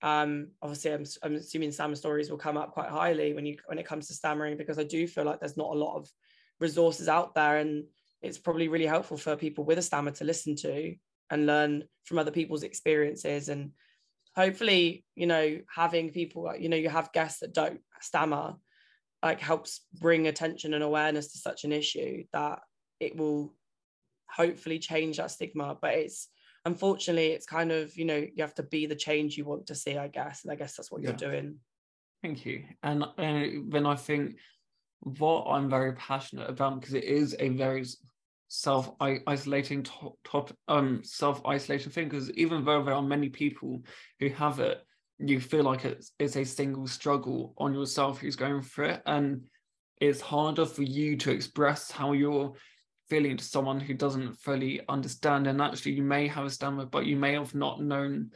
Um, obviously I'm, I'm assuming Stammer Stories will come up quite highly when you when it comes to stammering, because I do feel like there's not a lot of resources out there, and it's probably really helpful for people with a stammer to listen to and learn from other people's experiences. And hopefully, you know, having people, you know, you have guests that don't stammer, like, helps bring attention and awareness to such an issue that it will hopefully change that stigma. But it's unfortunately, it's kind of, you know, you have to be the change you want to see, I guess. And I guess that's what yeah. you're doing. Thank you. And uh, then I think what I'm very passionate about, because it is a very self-isolating top, top um, self-isolating thing, because even though there are many people who have it, you feel like it's, it's a single struggle on yourself who's going for it. And it's harder for you to express how you're feeling to someone who doesn't fully understand. And actually, you may have a stammer, but you may have not known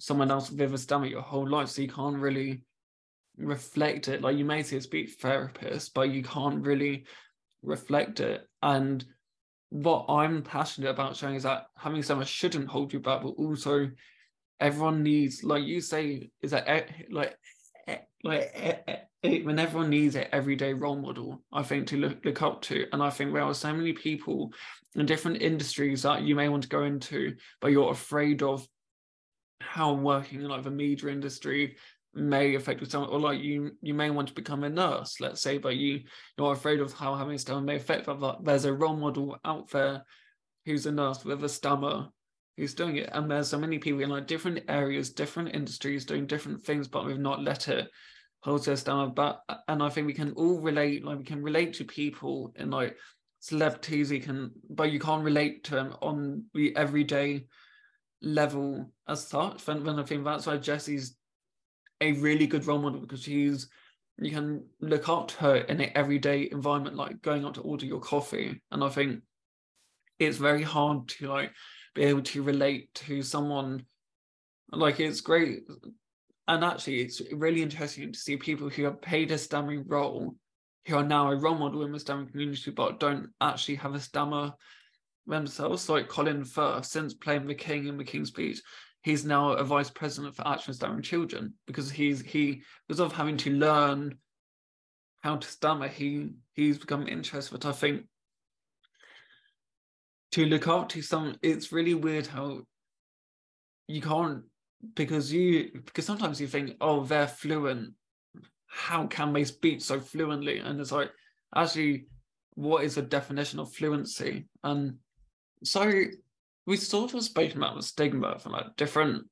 someone else with a stammer your whole life, so you can't really reflect it. Like, you may see a speech therapist, but you can't really reflect it. And what I'm passionate about showing is that having stammer shouldn't hold you back, but also everyone needs, like you say, is that like like it, when everyone needs it, everyday role model, I think, to look, look up to. And I think there are so many people in different industries that you may want to go into, but you're afraid of how working in like the media industry may affect someone, or like you you may want to become a nurse, let's say, but you you're afraid of how having a stammer may affect that. But there's a role model out there who's a nurse with a stammer who's doing it, and there's so many people in like different areas, different industries, doing different things, but we've not let it hold their stammer back. And I think we can all relate, like we can relate to people in like celebrities, we can, but you can't relate to them on the everyday level as such. And I think that's why Jessie's a really good role model, because she's, you can look up to her in an everyday environment, like going out to order your coffee. And I think it's very hard to like be able to relate to someone. Like, it's great, and actually it's really interesting to see people who have played a stammering role who are now a role model in the stammering community but don't actually have a stammer themselves. Like Colin Firth, since playing the King in The King's Speech, he's now a vice president for Action Stammering Children, because he's he was of having to learn how to stammer. He he's become interested. But I think to look up to someone, it's really weird how you can't, because you because sometimes you think, oh, they're fluent, how can they speak so fluently? And it's like, actually, what is the definition of fluency? And so we sort of spoke about the stigma from like different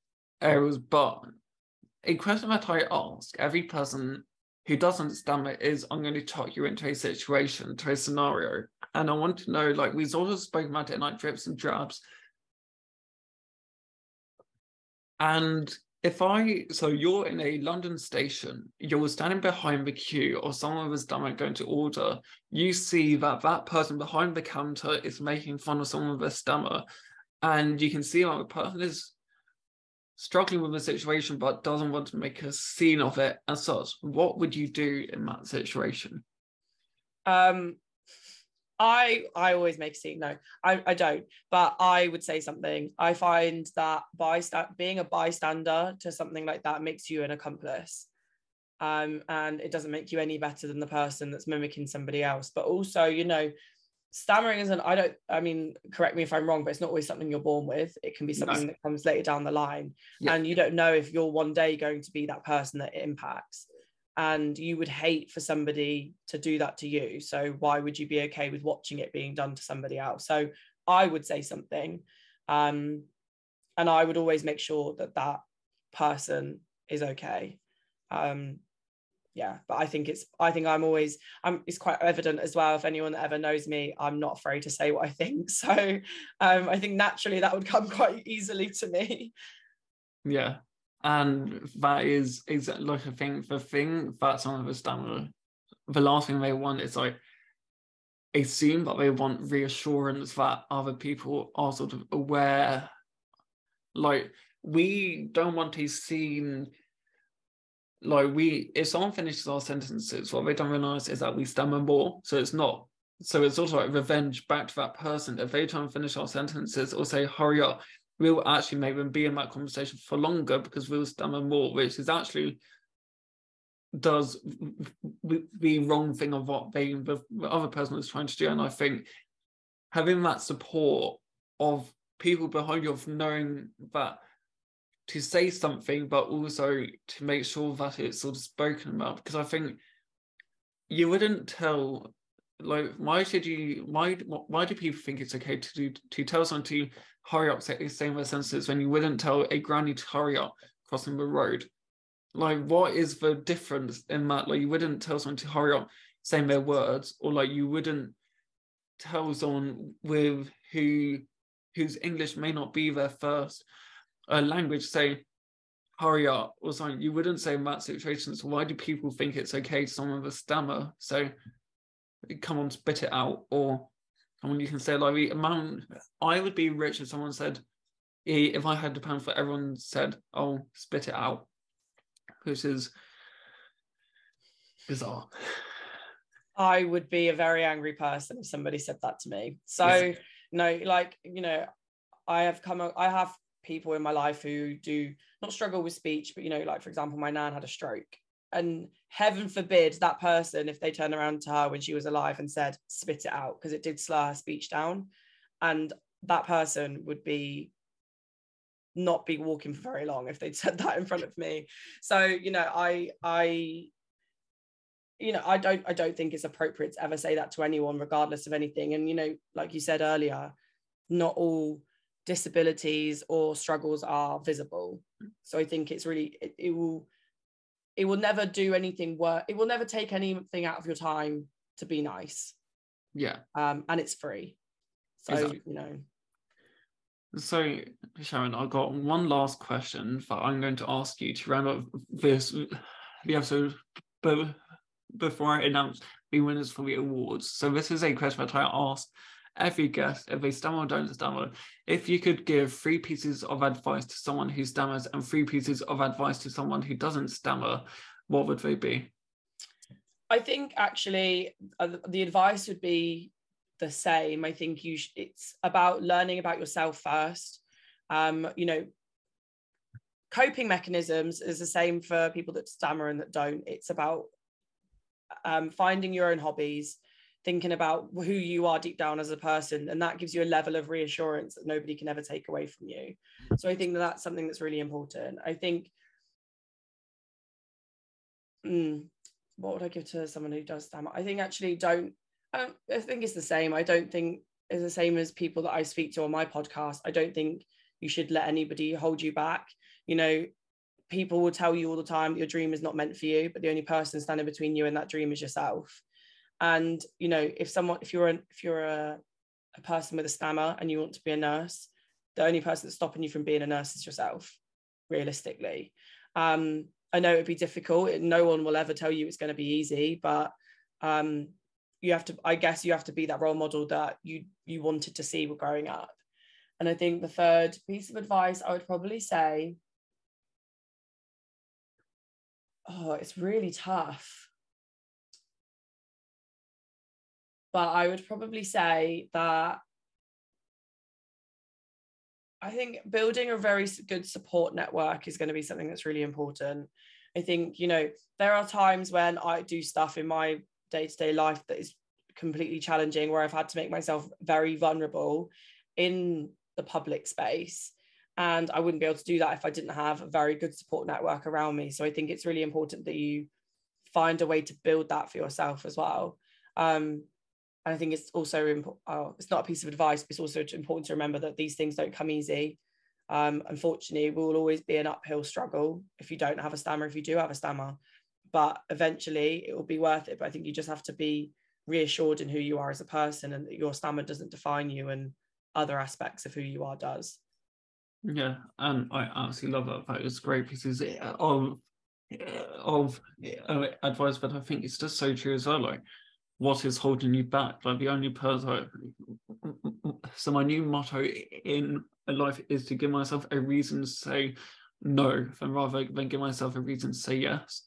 areas, but a question that I ask every person who doesn't stammer is, I'm going to talk you into a situation, to a scenario. And I want to know, like, we sort of spoke about it in like drips and drabs. And if I, so you're in a London station, you're standing behind the queue, or someone with a stammer going to order, you see that that person behind the counter is making fun of someone with a stammer. And you can see how a person is struggling with the situation but doesn't want to make a scene of it as such. What would you do in that situation? Um, I I always make a scene. No, I, I don't. But I would say something. I find that bysta- being a bystander to something like that makes you an accomplice. Um, and it doesn't make you any better than the person that's mimicking somebody else. But also, you know, stammering isn't, I don't, I mean, correct me if I'm wrong, but it's not always something you're born with. It can be something no. that comes later down the line. Yeah. And you don't know if you're one day going to be that person that it impacts. And you would hate for somebody to do that to you. So why would you be okay with watching it being done to somebody else? So I would say something. Um, and I would always make sure that that person is okay. Um, Yeah, but I think it's, I think I'm always, I'm, it's quite evident as well. If anyone that ever knows me, I'm not afraid to say what I think. So um, I think naturally that would come quite easily to me. Yeah. And that is, is like, I think the thing that someone with a stammer, the last thing they want is like a scene, but they want reassurance that other people are sort of aware. Like, we don't want a scene. Like, we, if someone finishes our sentences, what they don't realise is that we stammer more. So it's not, so it's also like revenge back to that person. If they try and finish our sentences or say, hurry up, we'll actually make them be in that conversation for longer because we'll stammer more, which is actually does the wrong thing of what they, the other person was trying to do. And I think having that support of people behind you, of knowing that to say something, but also to make sure that it's sort of spoken about, because I think you wouldn't tell, like, why should you, why why do people think it's okay to do, to tell someone to hurry up, say, say their sentences, when you wouldn't tell a granny to hurry up crossing the road? Like, what is the difference in that? Like, you wouldn't tell someone to hurry up saying their words, or like you wouldn't tell someone with who whose English may not be their first a language, say hurry up or something. You wouldn't say in that situation. So why do people think it's okay to someone with a stammer? So come on, spit it out. Or someone, you can say, like, the amount, I would be rich if someone said, if I had a pound for everyone said, oh, spit it out, which is bizarre. I would be a very angry person if somebody said that to me. So yeah. No, like, you know, I have come, I have people in my life who do not struggle with speech, but, you know, like, for example, my nan had a stroke and heaven forbid that person, if they turn around to her when she was alive and said, spit it out, because it did slur her speech down. And that person would be not be walking for very long if they'd said that in front of me. So, you know, I, I, you know, I don't, I don't think it's appropriate to ever say that to anyone, regardless of anything. And, you know, like you said earlier, not all disabilities or struggles are visible. So I think it's really, it, it will, it will never do anything work. It will never take anything out of your time to be nice. Yeah. Um, and it's free. So, exactly. You know. So, Sharon, I've got one last question that I'm going to ask you to round up this the episode but before I announce the winners for the awards. So this is a question that I ask every guest, if they stammer or don't stammer. If you could give three pieces of advice to someone who stammers and three pieces of advice to someone who doesn't stammer, what would they be? I think actually uh, the advice would be the same. I think you sh- it's about learning about yourself first. Um, you know, coping mechanisms is the same for people that stammer and that don't. It's about um, finding your own hobbies, thinking about who you are deep down as a person, and that gives you a level of reassurance that nobody can ever take away from you. So I think that that's something that's really important. I think, mm, what would I give to someone who does stammer? I think actually don't, I think it's the same. I don't think it's the same as people that I speak to on my podcast. I don't think you should let anybody hold you back. You know, people will tell you all the time that your dream is not meant for you, but the only person standing between you and that dream is yourself. And, you know, if someone, if you're, an, if you're a, a person with a stammer and you want to be a nurse, the only person that's stopping you from being a nurse is yourself, realistically. Um, I know it'd be difficult. No one will ever tell you it's going to be easy, but, um, you have to, I guess you have to be that role model that you you wanted to see growing up. And I think the third piece of advice I would probably say, oh, it's really tough. But I would probably say that I think building a very good support network is going to be something that's really important. I think, you know, there are times when I do stuff in my day-to-day life that is completely challenging, where I've had to make myself very vulnerable in the public space, and I wouldn't be able to do that if I didn't have a very good support network around me. So I think it's really important that you find a way to build that for yourself as well. Um, and I think it's also imp- oh, it's not a piece of advice, but it's also important to remember that these things don't come easy. Um, unfortunately, it will always be an uphill struggle if you don't have a stammer, if you do have a stammer. But eventually it will be worth it. But I think you just have to be reassured in who you are as a person, and that your stammer doesn't define you, and other aspects of who you are does. Yeah, and I absolutely love that. That was great pieces of, of uh, advice, but I think it's just so true as well. Like, what is holding you back? Like, the only person, so my new motto in life is to give myself a reason to say no, and rather than give myself a reason to say yes.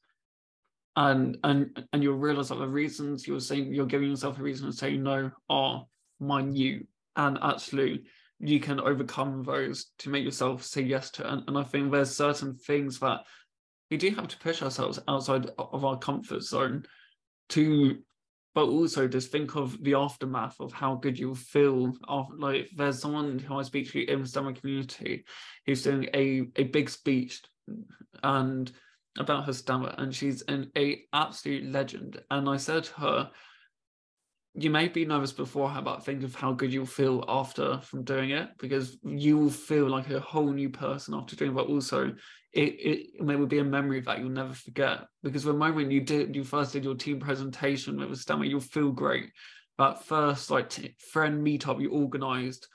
And and and you'll realise that the reasons you're saying you're giving yourself a reason to say no are minute, and actually you can overcome those to make yourself say yes to. And, and I think there's certain things that we do have to push ourselves outside of our comfort zone to, but also just think of the aftermath of how good you'll feel after. Like, there's someone who I speak to in the stammer community who's doing a a big speech and about her stammer, and she's an a absolute legend. And I said to her, you may be nervous beforehand, but think of how good you'll feel after from doing it, because you will feel like a whole new person after doing it. But also it, it, it may be a memory that you'll never forget, because the moment you did you first did your team presentation with a stammer, you'll feel great. That first like t- friend meetup you organised,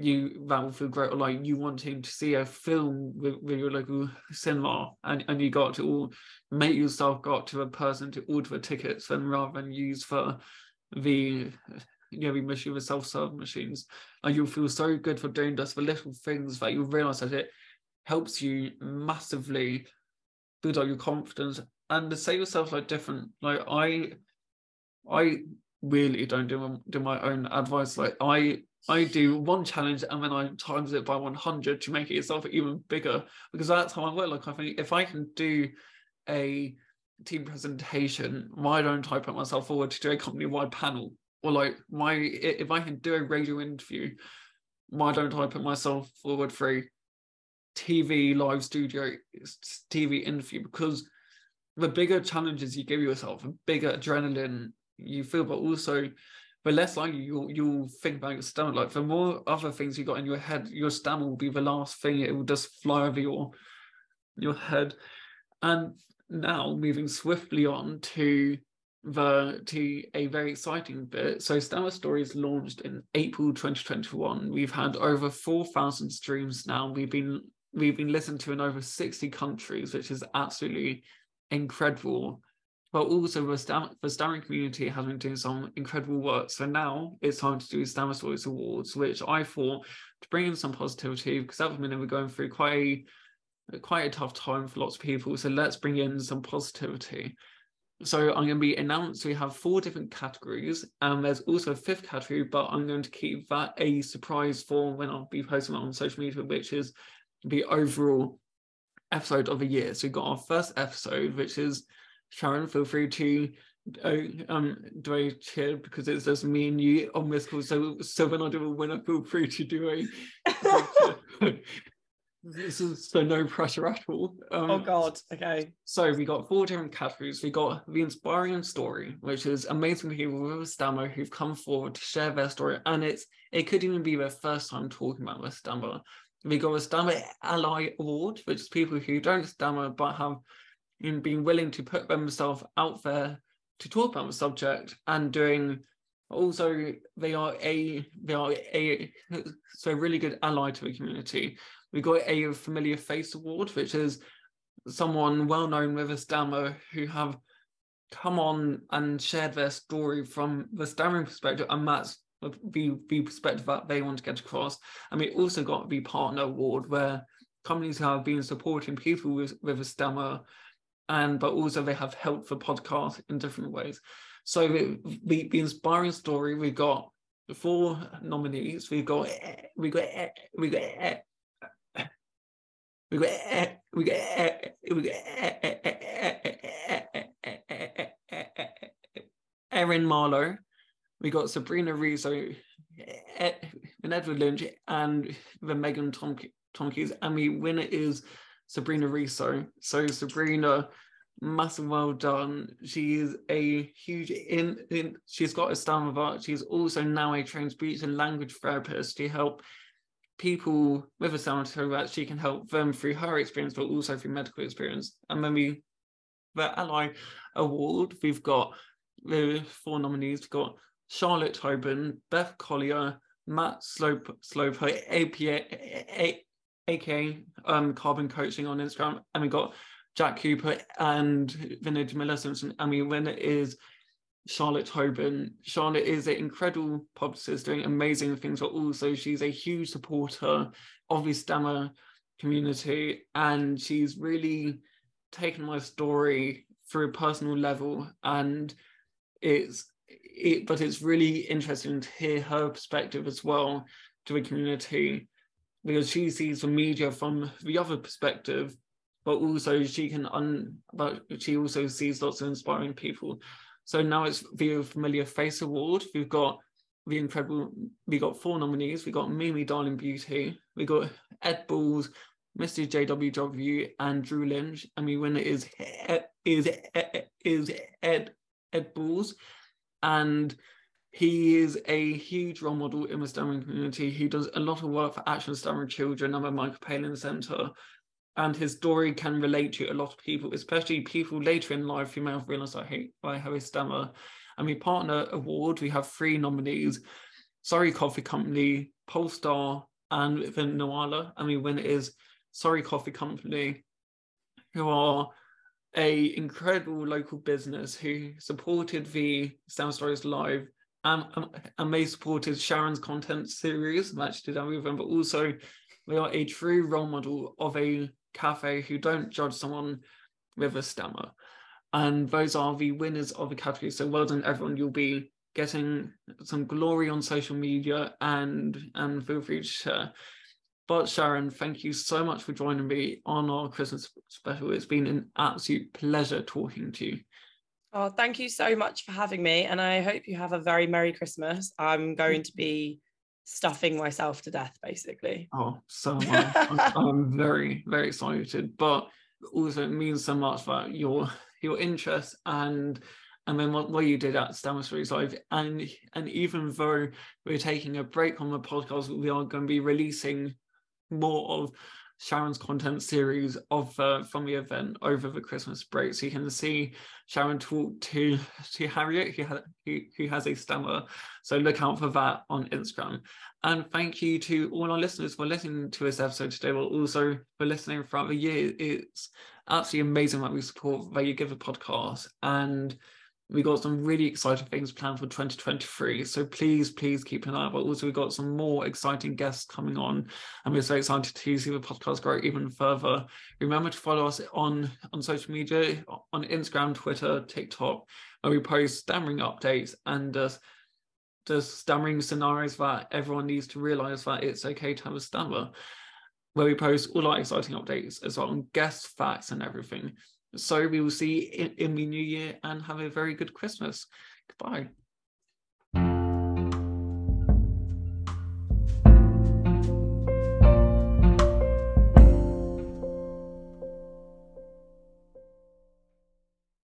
you that will feel great. Or like you wanting to see a film with, with your local cinema, and, and you got to all make yourself got to a person to order the tickets, and rather than use for the you know the machine the self-serve machines. And you'll feel so good for doing just the little things that you'll realise that it helps you massively build up your confidence and to say yourself like different. Like I I really don't do, do my own advice. Like I I do one challenge and then I times it by one hundred to make it itself even bigger, because that's how I work. Like I think if I can do a team presentation, why don't I put myself forward to do a company-wide panel? Or like, why, if I can do a radio interview, why don't I put myself forward for a T V live studio, T V interview? Because the bigger challenges you give yourself, the bigger adrenaline you feel, but also the less likely you'll, you'll think about your stammer. Like, the more other things you got in your head, your stammer will be the last thing. It will just fly over your, your head. And now moving swiftly on to the to a very exciting bit. So Stammer Stories launched in April twenty twenty-one. We've had over four thousand streams now. We've been we've been listened to in over sixty countries, which is absolutely incredible. But also the, Stam- the Stammering community has been doing some incredible work. So now it's time to do Stammer Stories Awards, which I thought to bring in some positivity, because at the minute we're going through quite a, quite a tough time for lots of people. So let's bring in some positivity. So I'm going to be announced, we have four different categories, and there's also a fifth category, but I'm going to keep that a surprise for when I'll be posting it on social media, which is the overall episode of the year. So we've got our first episode, which is, Sharon, feel free to um, do a cheer, because it's just me and you on this call, so, so when I do a winner, feel free to do a This is so no pressure at all. Um, oh God, okay. So we got four different categories. We got the inspiring story, which is amazing people with a stammer who've come forward to share their story, and it's it could even be their first time talking about their stammer. We got a Stammer Ally Award, which is people who don't stammer but have been willing to put themselves out there to talk about the subject and doing. Also, they are a they are a so really good ally to the community. We got a Familiar Face Award, which is someone well-known with a stammer who have come on and shared their story from the stammering perspective, and that's the, the perspective that they want to get across. And we also got the Partner Award, where companies have been supporting people with, with a stammer, and but also they have helped the podcast in different ways. So the, the, the inspiring story, we got four nominees. We got, we got, we got, we got We got we got we got Erin Marlowe, we got Sabrina Riso, and Edward Lynch, and the Megan Tomkins, and the winner is Sabrina Riso. So Sabrina, massive well done. She is a huge in, in she's got a stammer of art. She's also now a trained speech and language therapist to help people with a stammer so that she can help them through her experience, but also through medical experience. And then we, the Ally Award, we've got the four nominees. We've got Charlotte Tobin, Beth Collier, Matt Sloper, Sloper A P A, aka um, Carbon Coaching on Instagram. And we got Jack Cooper and Vinod Miller Simpson. And the winner is Charlotte Tobin. Charlotte is an incredible publicist doing amazing things, but also she's a huge supporter of the stammer community, and she's really taken my story through a personal level, and it's it but it's really interesting to hear her perspective as well to the community, because she sees the media from the other perspective, but also she can un but she also sees lots of inspiring people. So now it's the Familiar Face Award. We've got the incredible, we got four nominees. We got Mimi Darling Beauty, we got Ed Balls, Mister J W W, and Drew Lynch. And the winner is is is Ed Ed Balls, and he is a huge role model in the stammering community. He does a lot of work for Action Stammering Children and the Michael Palin Centre. And his story can relate to a lot of people, especially people later in life who may have realised I hate I have a stammer. And we Partner Award, we have three nominees: Sorry Coffee Company, Polestar, and the Noala. And the winner is Sorry Coffee Company, who are a incredible local business who supported the Stammer Stories Live, and, and they supported Sharon's content series, Match to Down with them, but also they are a true role model of a cafe who don't judge someone with a stammer. And those are the winners of the category. So well done, everyone. You'll be getting some glory on social media, and and feel free to share. But Sharon, thank you so much for joining me on our Christmas special. It's been an absolute pleasure talking to you. Oh, thank you so much for having me. And I hope you have a very Merry Christmas. I'm going to be stuffing myself to death, basically. Oh, so am I. I'm, I'm very, very excited. But also it means so much that your your interest and and then what, what you did at Stammer Stories Live. And and even though we're taking a break on the podcast, we are going to be releasing more of Sharon's content series of uh, from the event over the Christmas break, so you can see Sharon talk to to Harriet, who has who, who has a stammer. So look out for that on Instagram. And thank you to all our listeners for listening to this episode today, but also for listening throughout the year. It's absolutely amazing that we support that you give a podcast, and we got some really exciting things planned for twenty twenty-three. So please, please keep an eye out. But also we've got some more exciting guests coming on, and we're so excited to see the podcast grow even further. Remember to follow us on, on social media, on Instagram, Twitter, TikTok, where we post stammering updates and uh, just stammering scenarios that everyone needs to realise that it's okay to have a stammer, where we post all our exciting updates as well, and guest facts and everything. So we will see you in the new year, and have a very good Christmas. Goodbye.